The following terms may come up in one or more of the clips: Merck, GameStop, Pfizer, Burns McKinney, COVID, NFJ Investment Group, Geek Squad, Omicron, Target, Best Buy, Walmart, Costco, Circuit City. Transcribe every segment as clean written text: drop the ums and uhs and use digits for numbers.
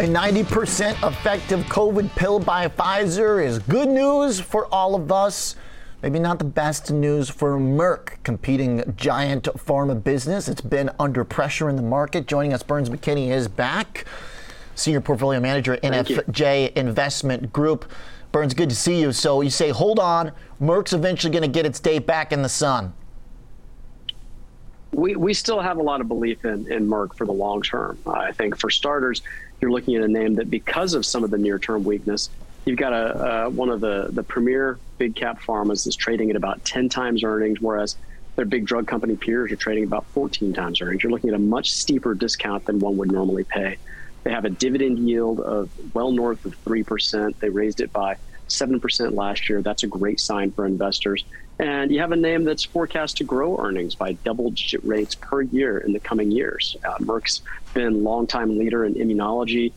A 90% effective COVID pill by Pfizer is good news for all of us. Maybe not the best news for Merck, competing giant pharma business. It's been under pressure in the market. Joining us, Burns McKinney is back, Senior Portfolio Manager at NFJ Investment Group. Burns, good to see you. So you say, hold on, Merck's eventually going to get its day back in the sun. We still have a lot of belief in Merck for the long term. I think for starters, you're looking at a name that because of some of the near-term weakness, you've got one of the premier big cap pharmas that's trading at about 10 times earnings, whereas their big drug company peers are trading about 14 times earnings. You're looking at a much steeper discount than one would normally pay. They have a dividend yield of well north of 3%. They raised it by 7% last year. That's a great sign for investors. And you have a name that's forecast to grow earnings by double-digit rates per year in the coming years. Merck's been a longtime leader in immunology.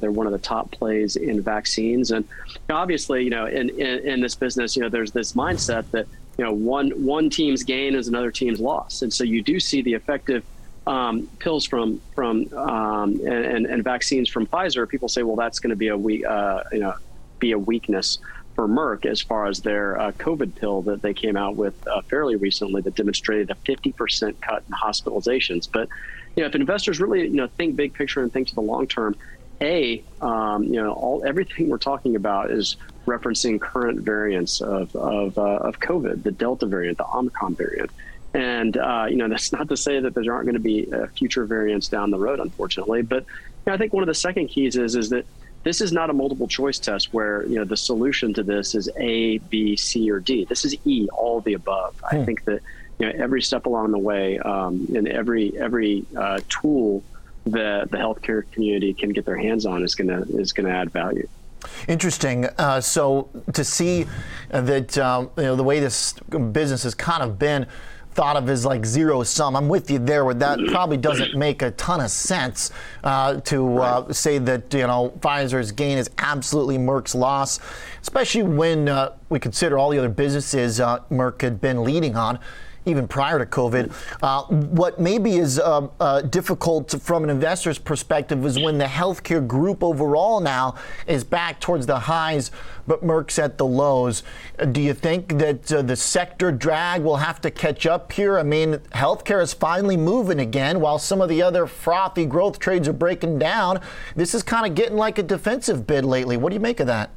They're one of the top plays in vaccines. And obviously, in this business, there's this mindset that, one team's gain is another team's loss. And so you do see the effective pills from and vaccines from Pfizer. People say, well, that's going to be a weakness for Merck as far as their COVID pill that they came out with fairly recently that demonstrated a 50% cut in hospitalizations. But if investors really think big picture and think to the long term, everything we're talking about is referencing current variants of COVID, the Delta variant, the Omicron variant. And, that's not to say that there aren't going to be future variants down the road, unfortunately. But I think one of the second keys is that this is not a multiple choice test where, the solution to this is A, B, C, or D. This is E, all of the above. I think that, every step along the way and every tool that the healthcare community can get their hands on is going to add value. Interesting. So to see that, the way this business has kind of been thought of as like zero sum. I'm with you there where that probably doesn't make a ton of sense say that, Pfizer's gain is absolutely Merck's loss, especially when we consider all the other businesses Merck had been leading on even prior to COVID. What maybe is difficult from an investor's perspective is when the healthcare group overall now is back towards the highs, but Merck's at the lows. Do you think that the sector drag will have to catch up here? I mean, healthcare is finally moving again, while some of the other frothy growth trades are breaking down. This is kind of getting like a defensive bid lately. What do you make of that?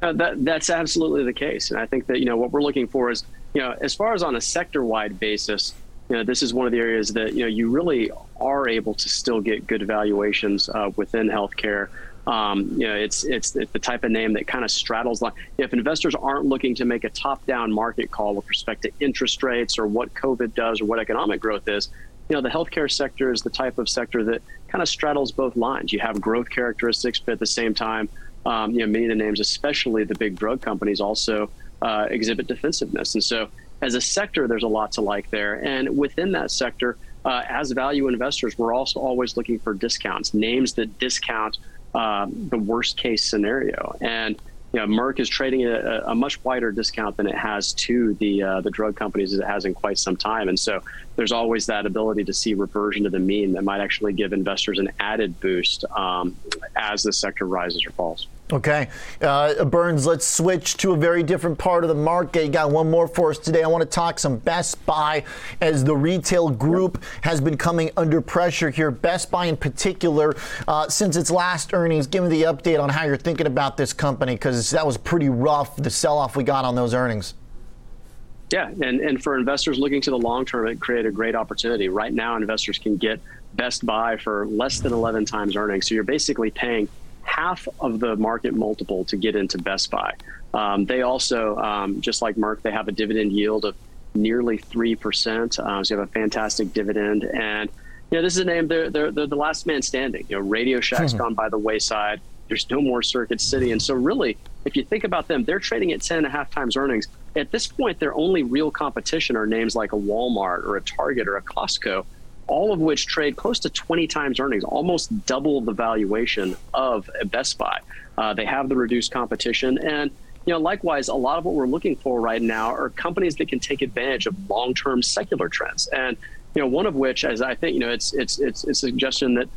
That's absolutely the case. And I think that, what we're looking for is, as far as on a sector-wide basis, this is one of the areas that, you really are able to still get good valuations within healthcare. It's the type of name that kind of straddles line. If investors aren't looking to make a top-down market call with respect to interest rates or what COVID does or what economic growth is, the healthcare sector is the type of sector that kind of straddles both lines. You have growth characteristics, but at the same time, many of the names, especially the big drug companies, also exhibit defensiveness. And so as a sector, there's a lot to like there. And within that sector, as value investors, we're also always looking for discounts, names that discount the worst case scenario. And Merck is trading at a much wider discount than it has to the drug companies as it has in quite some time. And so there's always that ability to see reversion to the mean that might actually give investors an added boost as the sector rises or falls. Okay. Burns, let's switch to a very different part of the market. You got one more for us today. I want to talk some Best Buy as the retail group has been coming under pressure here. Best Buy in particular, since its last earnings, give me the update on how you're thinking about this company, because that was pretty rough, the sell-off we got on those earnings. Yeah, and for investors looking to the long term, it created a great opportunity. Right now, investors can get Best Buy for less than 11 times earnings. So you're basically paying half of the market multiple to get into Best Buy. They also, just like Merck, they have a dividend yield of nearly 3%. So you have a fantastic dividend. And, this is a name, they're the last man standing. Radio Shack's gone by the wayside. There's no more Circuit City. And so really, if you think about them, they're trading at 10.5 times earnings. At this point, their only real competition are names like a Walmart or a Target or a Costco, all of which trade close to 20 times earnings, almost double the valuation of a Best Buy. They have the reduced competition. And, likewise, a lot of what we're looking for right now are companies that can take advantage of long-term secular trends. And, one of which, as I think, it's a suggestion that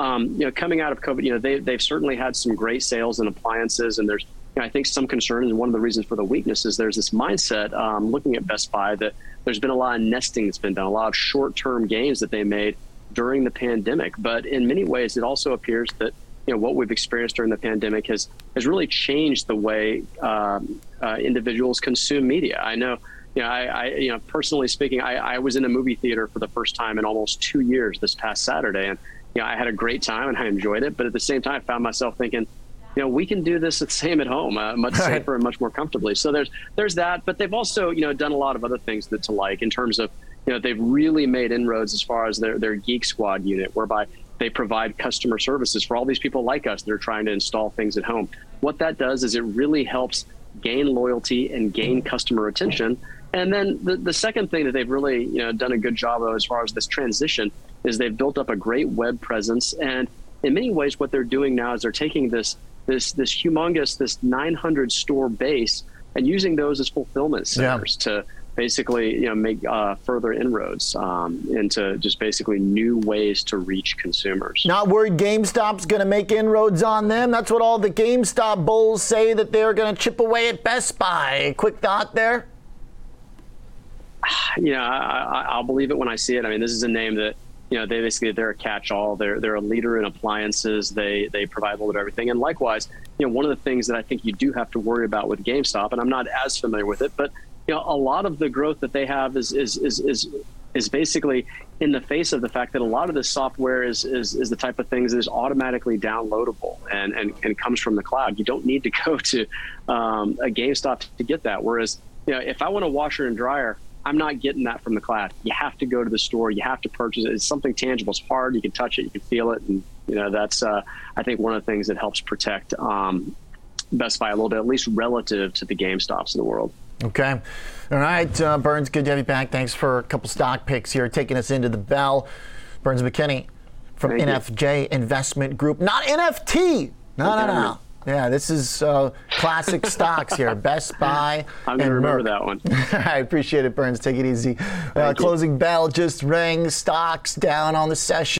Coming out of COVID, they've certainly had some great sales in appliances, and there's, I think, some concern, and one of the reasons for the weakness is there's this mindset looking at Best Buy that there's been a lot of nesting that's been done, a lot of short-term gains that they made during the pandemic. But in many ways, it also appears that what we've experienced during the pandemic has really changed the way individuals consume media. I know, personally speaking, I was in a movie theater for the first time in almost 2 years this past Saturday, and I had a great time and I enjoyed it. But at the same time, I found myself thinking, we can do this the same at home, much safer and much more comfortably. So there's that, but they've also, done a lot of other things that to like in terms of, they've really made inroads as far as their Geek Squad unit, whereby they provide customer services for all these people like us that are trying to install things at home. What that does is it really helps gain loyalty and gain customer attention. And then the second thing that they've really done a good job of as far as this transition is they've built up a great web presence. And in many ways, what they're doing now is they're taking this humongous, this 900 store base and using those as fulfillment centers to basically, make further inroads into just basically new ways to reach consumers. Not worried GameStop's going to make inroads on them. That's what all the GameStop bulls say, that they're going to chip away at Best Buy. Quick thought there. I'll believe it when I see it. I mean, this is a name that, they basically, they're a catch-all. They're a leader in appliances. They provide a little bit of everything. And likewise, one of the things that I think you do have to worry about with GameStop, and I'm not as familiar with it, but a lot of the growth that they have is basically in the face of the fact that a lot of this software is the type of things that is automatically downloadable and comes from the cloud. You don't need to go to a GameStop to get that. Whereas, if I want a washer and dryer, I'm not getting that from the cloud. You have to go to the store. You have to purchase it. It's something tangible. It's hard. You can touch it. You can feel it. And, that's, I think, one of the things that helps protect Best Buy a little bit, at least relative to the GameStops of the world. Okay. All right, Burns, good to have you back. Thanks for a couple stock picks here, taking us into the bell. Burns McKinney from NFJ Investment Group. Not NFT. No. Yeah, this is classic stocks here. Best Buy. I'm going to remember that one. I appreciate it, Burns. Take it easy. Closing bell just rang. Stocks down on the session.